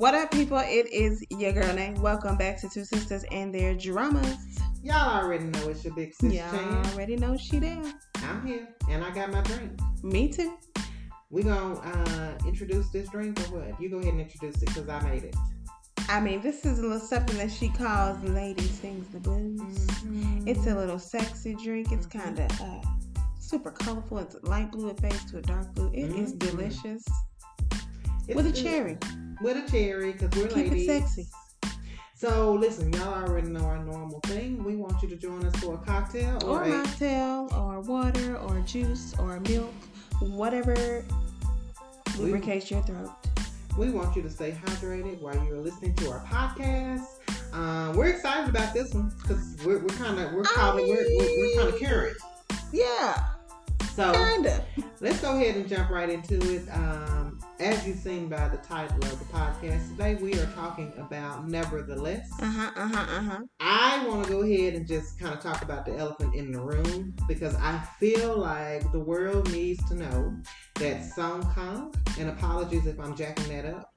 What up, people? It is your girl, Nay. Welcome back to 2 Sistas and Their Dramas. Y'all already know it's your big sister. Y'all already know she there. I'm here, and I got my drink. Me too. We're going to introduce this drink or what? You go ahead and introduce it because I made it. I mean, this is a little something that she calls Lady Sings the Blues. Mm-hmm. It's a little sexy drink. It's kind of super colorful. It's a light blue, it fades to a dark blue. It is delicious. It's with a cherry. With a cherry, because we're ladies. Keep it sexy. So, listen, y'all already know our normal thing. We want you to join us for a cocktail. Or a mocktail, or water, or juice, or milk. Whatever lubricates your throat. We want you to stay hydrated while you're listening to our podcast. We're excited about this one, because we're kind of current. Yeah. So, kinda. Let's go ahead and jump right into it. As you've seen by the title of the podcast, today we are talking about Nevertheless. I want to go ahead and just kind of talk about the elephant in the room, because I feel like the world needs to know that Song Kang, and apologies if I'm jacking that up,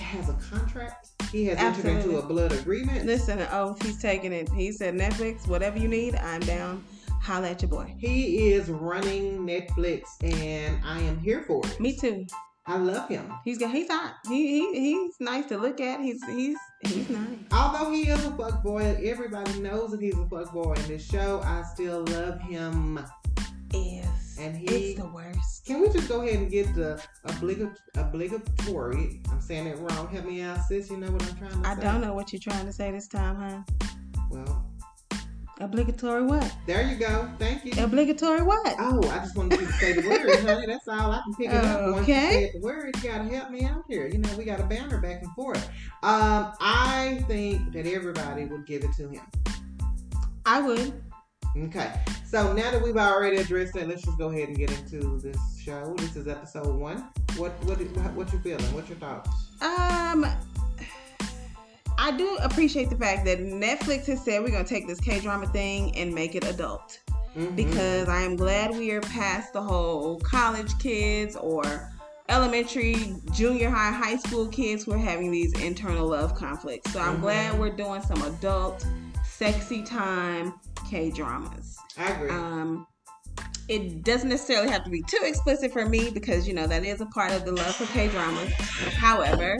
has a contract. He has entered into a blood agreement. Listen, he's taking it. He said, Netflix, whatever you need, I'm down. Holla at your boy. He is running Netflix, and I am here for it. Me too. I love him. He's hot. He's nice to look at. He's nice. Although he is a fuckboy, everybody knows that he's a fuckboy in this show. I still love him. Yes. And it's the worst. Can we just go ahead and get the obligatory? I'm saying it wrong. Help me out, sis. You know what I'm trying to say. I don't know what you're trying to say this time, huh? Well. Obligatory what? There you go. Thank you. Obligatory what? Oh, I just wanted you to say the word, honey. That's all I can pick it up. Once you say the word, you gotta help me out here. You know, we gotta banter back and forth. I think that everybody would give it to him. I would. Okay. So now that we've already addressed that, let's just go ahead and get into this show. This is episode 1. What you feeling? What's your thoughts? I do appreciate the fact that Netflix has said we're going to take this K-drama thing and make it adult. Mm-hmm. Because I am glad we are past the whole college kids or elementary, junior high, high school kids who are having these internal love conflicts. So I'm glad we're doing some adult, sexy time K-dramas. I agree. It doesn't necessarily have to be too explicit for me because, you know, that is a part of the love for K-dramas. However,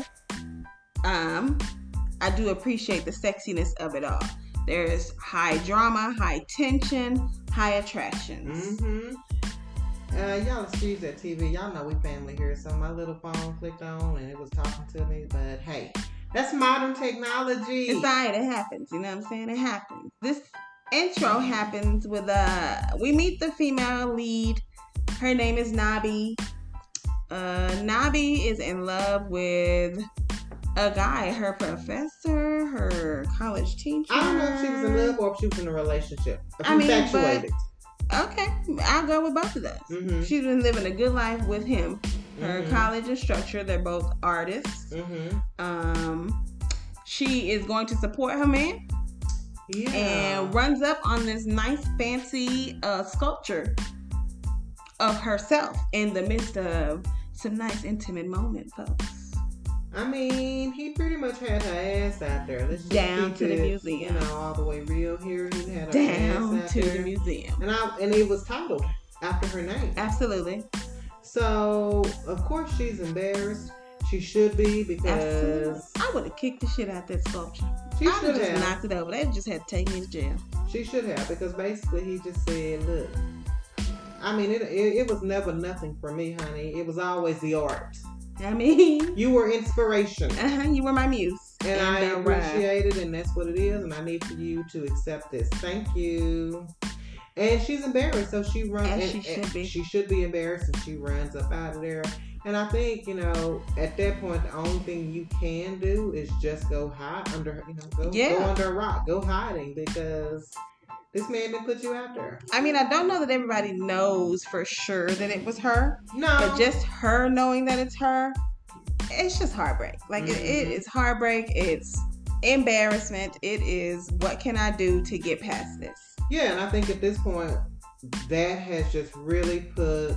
I do appreciate the sexiness of it all. There's high drama, high tension, high attractions. Mm-hmm. Y'all excuse that TV. Y'all know we family here, so my little phone clicked on and it was talking to me. But hey, that's modern technology. It's alright. It happens. You know what I'm saying? It happens. This intro happens with we meet the female lead. Her name is Nabi. Nabi is in love with a guy, her professor, her college teacher. I don't know if she was in love or if she was in a relationship. I mean, infatuated. Okay, I'll go with both of those. Mm-hmm. She's been living a good life with him. Her college instructor, they're both artists. Mm-hmm. She is going to support her man. Yeah. And runs up on this nice, fancy sculpture of herself in the midst of some nice, intimate moment, folks. I mean, he pretty much had her ass out there. Let's just down to the museum. You know, all the way real here. He had her down ass out to there. The museum. And it was titled after her name. Absolutely. So, of course, she's embarrassed. She should be because... Absolutely. I would have kicked the shit out that sculpture. She should have. I would have just knocked it over. They just had to take me to jail. She should have, because basically he just said, look, I mean, it was never nothing for me, honey. It was always the art. I mean, you were inspiration. You were my muse. And I appreciate it, and that's what it is, and I need for you to accept this. Thank you. And she's embarrassed, so she runs. She should be embarrassed, and she runs up out of there. And I think, you know, at that point, the only thing you can do is just go hide under, you know, go under a rock, go hiding, because this man didn't put you out there. I mean, I don't know that everybody knows for sure that it was her. No. But just her knowing that it's her, it's just heartbreak. Like, it is heartbreak. It's embarrassment. It is, what can I do to get past this? Yeah, and I think at this point, that has just really put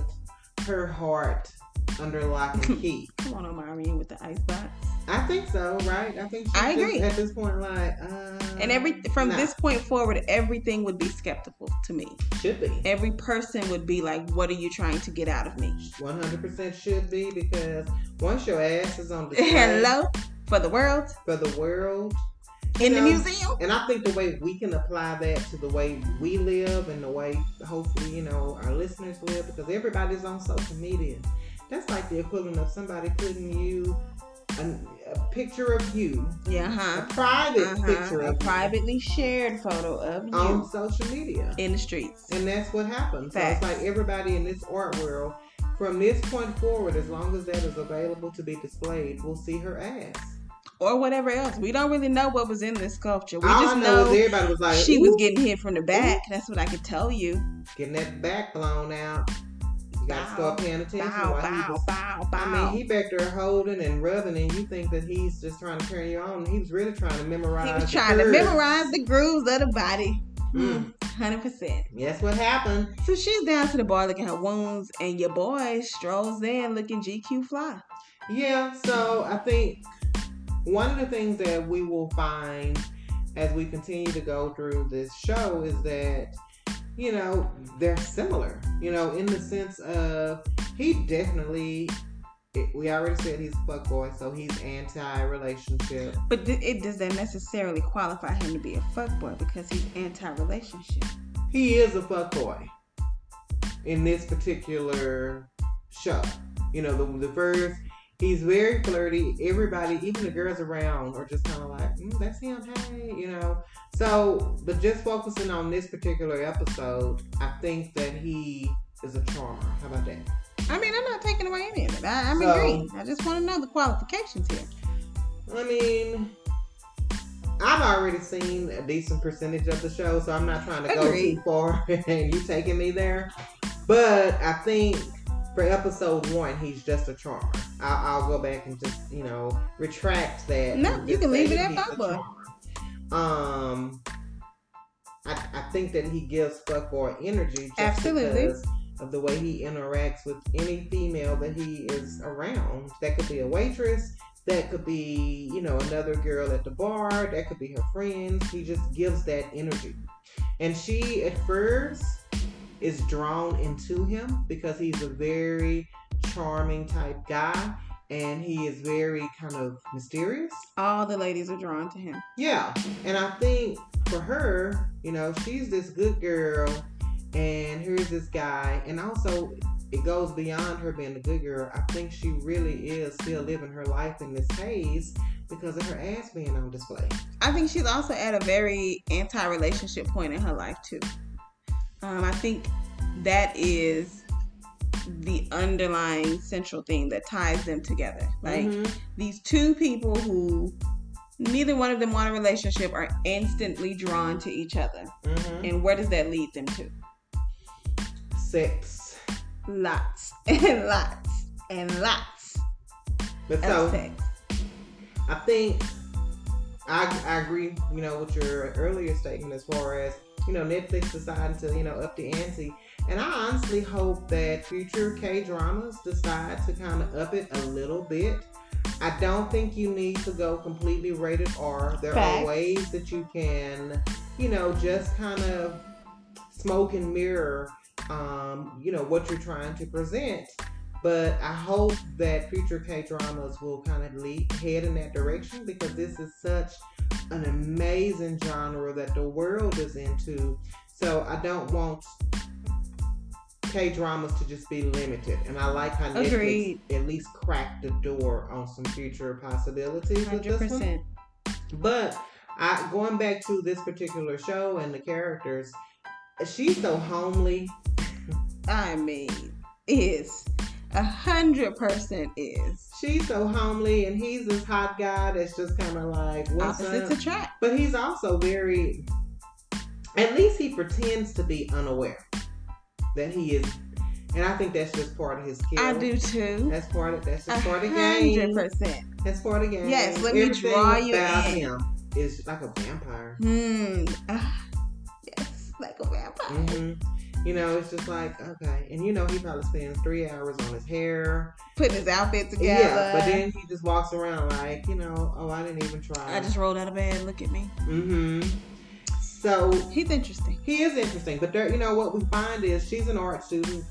her heart under lock and key. Come on, Omarion with the icebox. I think so, right? I think I agree. At this point, like, and this point forward, everything would be skeptical to me. Should be. Every person would be like, "What are you trying to get out of me?" 100% should be, because once your ass is on display, hello, for the world, in the museum. And I think the way we can apply that to the way we live and the way, hopefully, our listeners live, because everybody's on social media. That's like the equivalent of somebody putting you. A picture of you, a private picture, a privately shared photo of you on social media in the streets, and that's what happens. Facts. So it's like everybody in this art world, from this point forward, as long as that is available to be displayed, will see her ass or whatever else. We don't really know what was in this sculpture. We just know everybody was like, she was getting hit from the back. That's what I could tell you. Getting that back blown out. You gotta start paying attention. I mean, he back there holding and rubbing, and you think that he's just trying to carry you on. He was really trying to memorize. He was trying to memorize the grooves of the body. 100%. That's what happened. So she's down to the bar looking at her wounds, and your boy strolls in looking GQ fly. Yeah. So I think one of the things that we will find as we continue to go through this show is that, they're similar, in the sense of he definitely, we already said he's a fuckboy, so he's anti-relationship. But it doesn't necessarily qualify him to be a fuckboy because he's anti-relationship. He is a fuckboy in this particular show. The first, he's very flirty. Everybody, even the girls around, are just kind of like, that's him, hey, So, but just focusing on this particular episode, I think that he is a charmer. How about that? I mean, I'm not taking away any of it. I'm agreeing. I just want to know the qualifications here. I mean, I've already seen a decent percentage of the show, so I'm not trying to go too far and you taking me there. But I think for episode 1, he's just a charmer. I'll go back and just, retract that. No, you can leave it at fuckboy. I think that he gives fuckboy energy just because of the way he interacts with any female that he is around. That could be a waitress. That could be, another girl at the bar. That could be her friends. He just gives that energy. And she, at first, is drawn into him because he's a very charming type guy, and he is very kind of mysterious. All the ladies are drawn to him. Yeah. And I think for her, she's this good girl, and here's this guy. And also, it goes beyond her being a good girl. I think she really is still living her life in this haze because of her ass being on display. I think she's also at a very anti-relationship point in her life, too. I think that is the underlying central thing that ties them together. Like, these two people who neither one of them want a relationship are instantly drawn to each other. And where does that lead them to? Sex. Lots and lots and lots of sex. I think I agree, with your earlier statement as far as, Netflix decided to, up the ante. And I honestly hope that future K-dramas decide to kind of up it a little bit. I don't think you need to go completely rated R. There are ways that you can, just kind of smoke and mirror, what you're trying to present. But I hope that future K-dramas will kind of head in that direction, because this is such an amazing genre that the world is into. So I don't want K-dramas to just be limited. And I like how Netflix at least cracked the door on some future possibilities. 100%. With this one. But going back to this particular show and the characters, she's so homely. I mean, 100% is. She's so homely, and he's this hot guy that's just kind of like, what's up? Opposites attract. But he's also very, at least he pretends to be unaware that he is, and I think that's just part of his skill. I do too. That's just part of the game. 100%. That's part of the game. Yes, let me draw you in. Everything about him is like a vampire. Yes, like a vampire. You know, it's just like, okay. And, you know, he probably spends 3 hours on his hair. Putting his outfit together. Yeah, but then he just walks around like, you know, oh, I didn't even try. I just rolled out of bed. Look at me. Mm-hmm. So he's interesting. He is interesting. But, there, you know, what we find is she's an art student.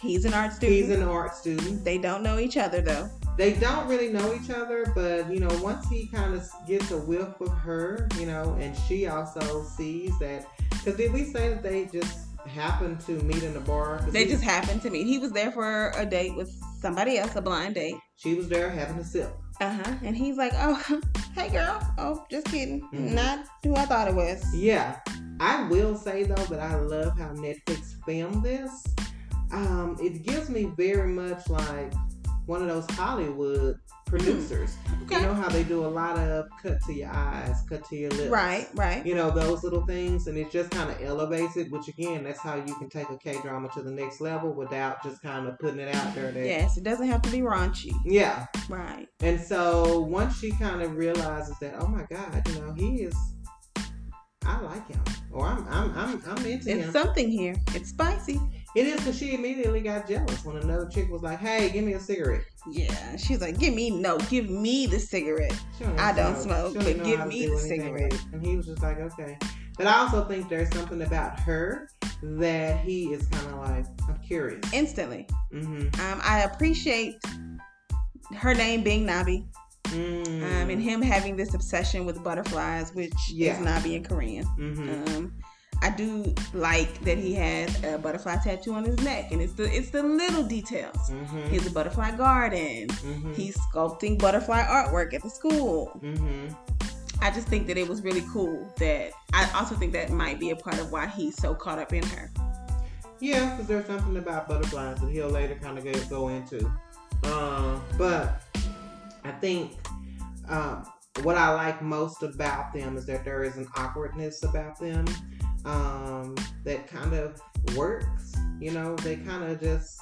He's an art student. He's an art student. They don't know each other, though. They don't really know each other, but, you know, once he kind of gets a whiff of her, you know, and she also sees that, because did we say that they just happened to meet in the bar? They just happened to meet. He was there for a date with somebody else, a blind date. She was there having a sip. Uh-huh. And he's like, oh, hey, girl. Oh, just kidding. Mm-hmm. Not who I thought it was. Yeah. I will say, though, that I love how Netflix filmed this. It gives me very much like one of those Hollywood producers. Okay. You know how they do a lot of cut to your eyes, cut to your lips. Right, right. You know, those little things. And it just kind of elevates it, which again, that's how you can take a K-drama to the next level without just kind of putting it out there. Yes, it doesn't have to be raunchy. Yeah. Right. And so once she kind of realizes that, oh my God, you know, he is, I like him. Or I'm into him. It's something here. It's spicy. It is, because she immediately got jealous when another chick was like, hey, give me a cigarette. Yeah. She's like, give me the cigarette. I don't smoke, but give me the cigarette. And he was just like, okay. But I also think there's something about her that he is kind of like, I'm curious. Instantly. Mm-hmm. I appreciate her name being Nabi. Mm. And him having this obsession with butterflies, which is Nabi in Korean. Mm-hmm. I do like that he has a butterfly tattoo on his neck, and it's the little details. Mm-hmm. He has a butterfly garden. Mm-hmm. He's sculpting butterfly artwork at the school. Mm-hmm. I just think that it was really cool. That I also think that might be a part of why he's so caught up in her. Yeah, because there's something about butterflies that he'll later kind of go into. But I think what I like most about them is that there is an awkwardness about them. That kind of works, you know. They kind of just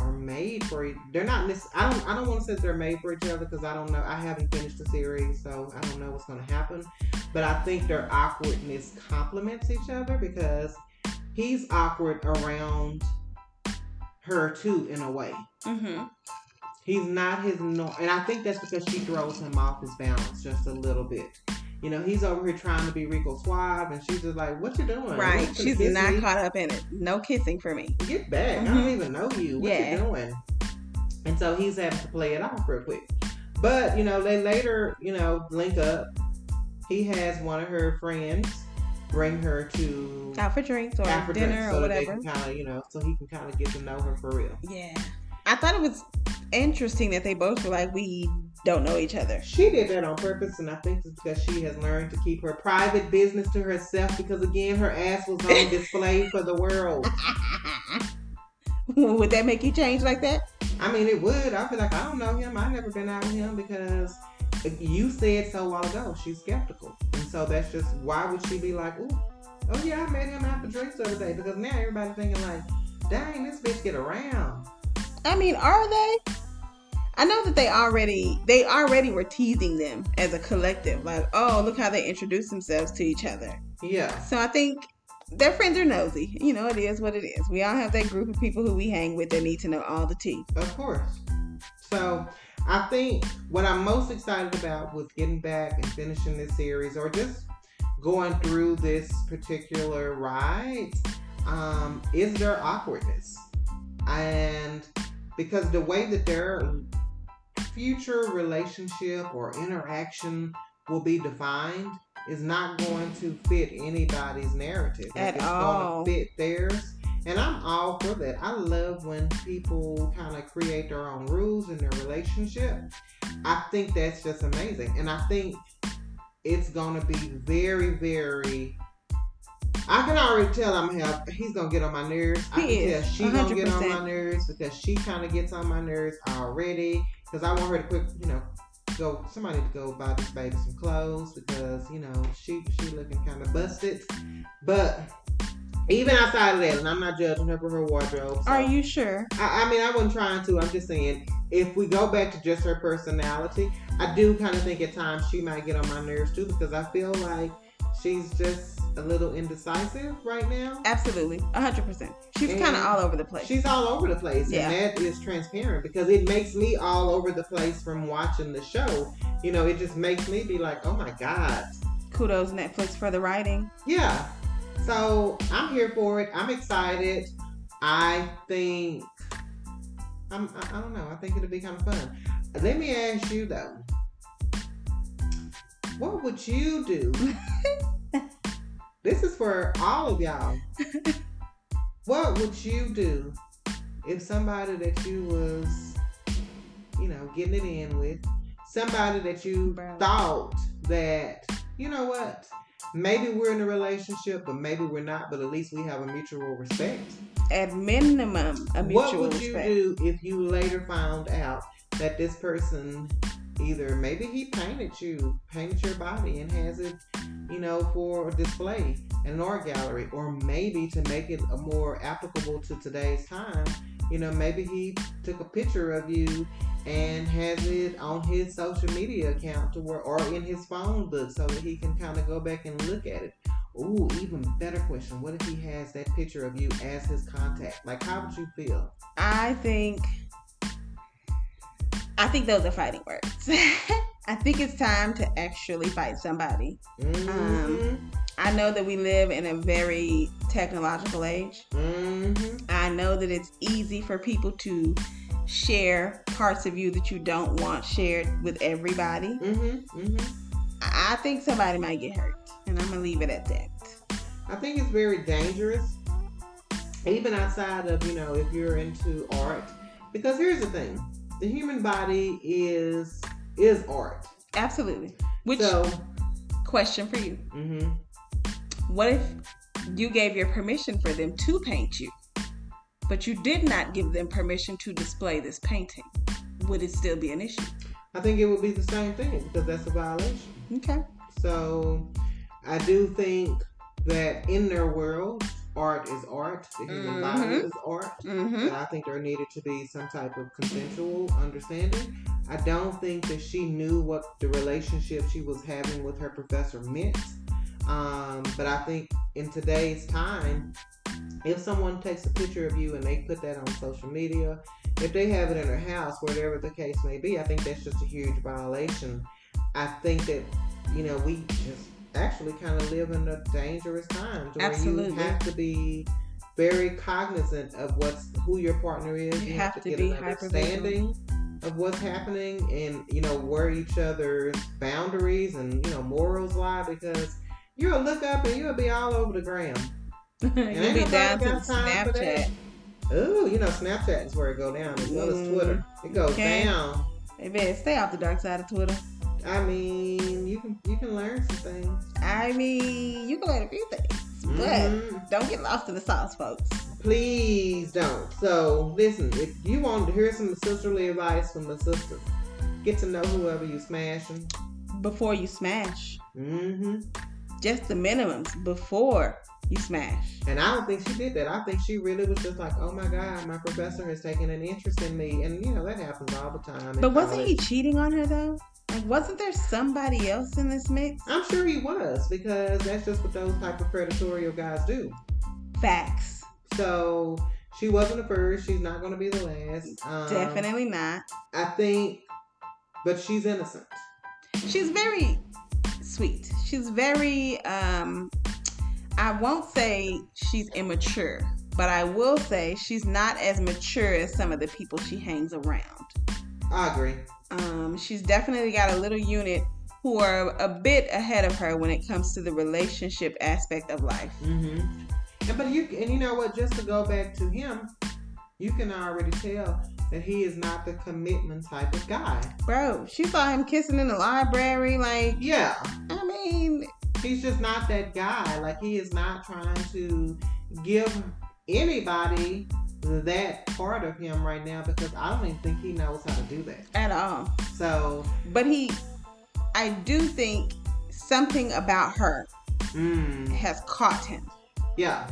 are made for it. They're not. I don't want to say they're made for each other, because I don't know. I haven't finished the series, so I don't know what's going to happen. But I think their awkwardness complements each other, because he's awkward around her too, in a way. Mm-hmm. He's not his norm, and I think that's because she throws him off his balance just a little bit. You know, he's over here trying to be Rico Suave, and she's just like, what you doing? Right. She's not caught up in it. No kissing for me. Get back. Mm-hmm. I don't even know you. What you doing? And so he's having to play it off real quick. But, you know, they later, you know, link up. He has one of her friends bring her to... out for drinks or dinner or whatever. So he can kind of get to know her for real. Yeah. I thought it was interesting that they both were like, we don't know each other. She did that on purpose, and I think it's because she has learned to keep her private business to herself, because again, her ass was on display for the world. Would that make you change like that? I mean, it would. I'd be like, I don't know him. I've never been out with him, because you said so a while ago. She's skeptical. And so that's just, why would she be like, ooh, oh yeah, I met him out for drinks the other day? Because now everybody's thinking like, dang, this bitch get around. I mean, are they? I know that they already were teasing them as a collective. Like, oh, look how they introduce themselves to each other. Yeah. So I think their friends are nosy. You know, it is what it is. We all have that group of people who we hang with that need to know all the tea. Of course. So I think what I'm most excited about with getting back and finishing this series, or just going through this particular ride, is their awkwardness. And because the way that their future relationship or interaction will be defined is not going to fit anybody's narrative. At all. It's going to fit theirs. And I'm all for that. I love when people kind of create their own rules in their relationship. I think that's just amazing. And I think it's going to be very, very... I can already tell he's going to get on my nerves. I can tell she's going to get on my nerves, because she kind of gets on my nerves already. Because I want her to quick, you know, somebody to go buy this baby some clothes, because, you know, she looking kind of busted. But even outside of that, and I'm not judging her for her wardrobe. So. Are you sure? I mean, I wasn't trying to. I'm just saying, if we go back to just her personality, I do kind of think at times she might get on my nerves too, because I feel like she's just a little indecisive right now. Absolutely. 100%. She's kind of all over the place. She's all over the place. Yeah. And that is transparent, because it makes me all over the place from watching the show. You know, it just makes me be like, oh my God. Kudos Netflix for the writing. Yeah. So I'm here for it. I'm excited. I don't know. I think it'll be kind of fun. Let me ask you though, what would you do? This is for all of y'all. What would you do if somebody that you was, you know, getting it in with, somebody that you thought that, you know what, maybe we're in a relationship, but maybe we're not, but at least we have a mutual respect. At minimum, a mutual respect. What would you do if you later found out that this person, either maybe he painted you, painted your body and has it, you know, for display in an art gallery, or maybe to make it a more applicable to today's time, you know, maybe he took a picture of you and has it on his social media account to where, or in his phone book so that he can kind of go back and look at it. Ooh, even better question. What if he has that picture of you as his contact? Like, how would you feel? I think those are fighting words. I think it's time to actually fight somebody. Mm-hmm. I know that we live in a very technological age. Mm-hmm. I know that it's easy for people to share parts of you that you don't want shared with everybody. Mm-hmm. Mm-hmm. I think somebody might get hurt, and I'm going to leave it at that. I think it's very dangerous, even outside of, you know, if you're into art. Because here's the thing. The human body is art. Absolutely. Question for you. Mm-hmm. What if you gave your permission for them to paint you, but you did not give them permission to display this painting? Would it still be an issue? I think it would be the same thing, because that's a violation. Okay. So I do think that in their world, art is art. The human mm-hmm. body is art. Mm-hmm. And I think there needed to be some type of consensual understanding. I don't think that she knew what the relationship she was having with her professor meant. But I think in today's time, if someone takes a picture of you and they put that on social media, if they have it in their house, whatever the case may be, I think that's just a huge violation. I think that, you know, we just actually kind of live in a dangerous time where Absolutely. You have to be very cognizant of who your partner is. You have to get an understanding of what's happening, and, you know, where each other's boundaries and, you know, morals lie, because you'll look up and you'll be all over the gram. You'll be down to Snapchat. Ooh, you know, Snapchat is where it go down, as well as Twitter. It goes down. They better stay off the dark side of Twitter. I mean, you can learn some things. I mean, you can learn a few things, but don't get lost in the sauce, folks. Please don't. So, listen, if you want to hear some sisterly advice from the sisters, get to know whoever you smashing before you smash. Mm-hmm. Just the minimums before you smash. And I don't think she did that. I think she really was just like, oh my God, my professor has taken an interest in me. And, you know, that happens all the time. But wasn't he cheating on her, though? Like, wasn't there somebody else in this mix? I'm sure he was, because that's just what those type of predatory guys do. Facts. So she wasn't the first. She's not going to be the last. Definitely not. I think, but she's innocent. She's very sweet. She's very, I won't say she's immature, but I will say she's not as mature as some of the people she hangs around. I agree. She's definitely got a little unit who are a bit ahead of her when it comes to the relationship aspect of life. Mm-hmm. And you know what? Just to go back to him, you can already tell that he is not the commitment type of guy. Bro, she saw him kissing in the library, like... Yeah. I mean... He's just not that guy. Like, he is not trying to give anybody... that part of him right now, because I don't even think he knows how to do that at all. So, but I do think something about her has caught him. Yeah,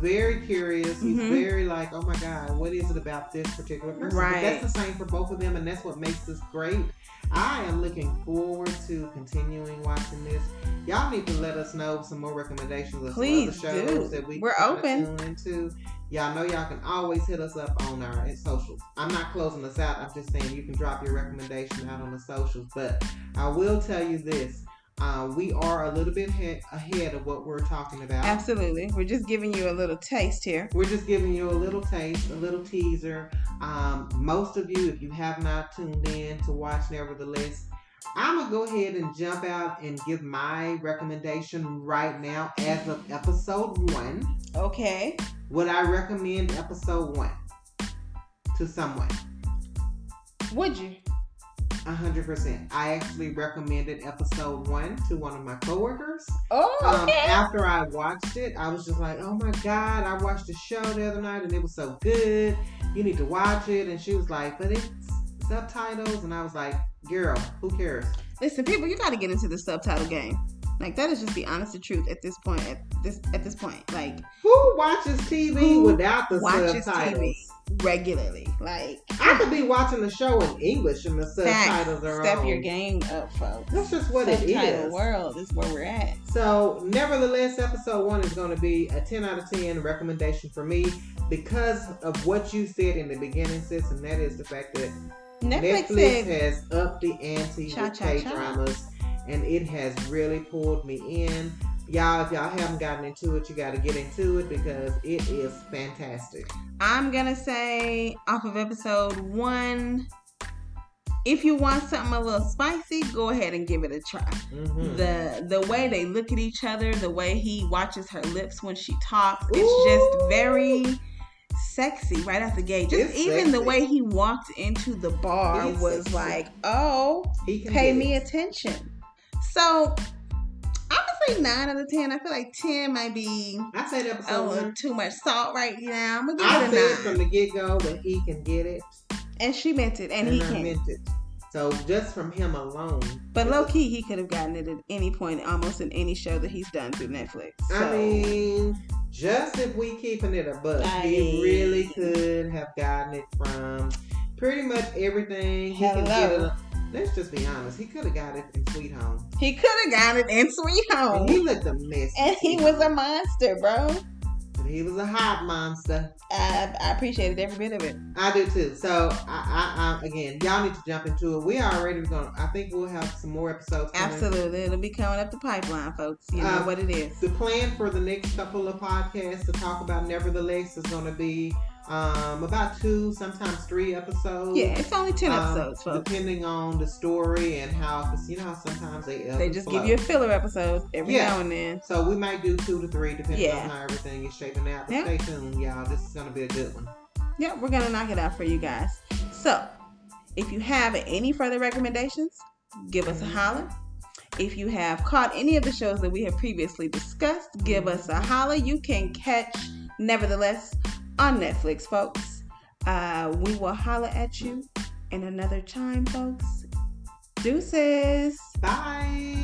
very curious. He's very like, oh my God, what is it about this particular person? Right. But that's the same for both of them, and that's what makes this great. I am looking forward to continuing watching this. Y'all need to let us know some more recommendations of some other shows that we're open into. Y'all know y'all can always hit us up on our socials. I'm not closing us out. I'm just saying you can drop your recommendation out on the socials. But I will tell you this. We are a little bit ahead of what we're talking about. Absolutely. We're just giving you a little taste here. We're just giving you a little taste, a little teaser. Most of you, if you have not tuned in to watch Nevertheless, I'm going to go ahead and jump out and give my recommendation right now as of episode 1. Okay. Would I recommend episode 1 to someone? Would you? 100%. I actually recommended episode 1 to one of my coworkers. Oh, okay. After I watched it, I was just like, oh my God, I watched the show the other night and it was so good. You need to watch it. And she was like, but it's subtitles. And I was like, girl, who cares? Listen, people, you got to get into the subtitle game. Like, that is just the honest truth at this point. At this point, like, who watches TV without the subtitles? Regularly, like, I could be watching the show in English and the subtitles are on. Step your game up, folks. That's just what it is. Subtitle world is where we're at. So, Nevertheless, episode 1 is going to be a 10 out of 10 recommendation for me because of what you said in the beginning, sis, and that is the fact that Netflix has upped the ante with K-dramas. And it has really pulled me in. Y'all, if y'all haven't gotten into it, you got to get into it because it is fantastic. I'm going to say off of episode 1, if you want something a little spicy, go ahead and give it a try. Mm-hmm. The way they look at each other, the way he watches her lips when she talks, it's just very sexy right out the gate. The way he walked into the bar was sexy. Like, oh, pay me attention. So, I would say 9 out of 10. I feel like 10 might be too much salt right now. I'm going to give it a 9. I said from the get-go that he can get it. And she meant it, and he can. Meant it. So, just from him alone. But low-key, he could have gotten it at any point, almost in any show that he's done through Netflix. So. I mean, just if we keeping it above, he really could have gotten it from pretty much everything. He can get it. Let's just be honest. He could have got it in Sweet Home. And he looked a mess. And he was a monster, bro. And he was a hot monster. I appreciated every bit of it. I do too. So, I again, y'all need to jump into it. We are already going to, I think we'll have some more episodes coming. Absolutely. It'll be coming up the pipeline, folks. You know what it is. The plan for the next couple of podcasts to talk about Nevertheless is going to be about 2, sometimes 3 episodes. Yeah, it's only 10 episodes, folks. Depending on the story and how, because you know how sometimes they just give you a filler episode every now and then. So we might do 2 to 3 depending on how everything is shaping out. But stay tuned, y'all. This is going to be a good one. Yeah, we're going to knock it out for you guys. So, if you have any further recommendations, give us a holler. If you have caught any of the shows that we have previously discussed, give us a holler. You can catch Nevertheless on Netflix, folks. We will holler at you in another time, folks. Deuces. Bye.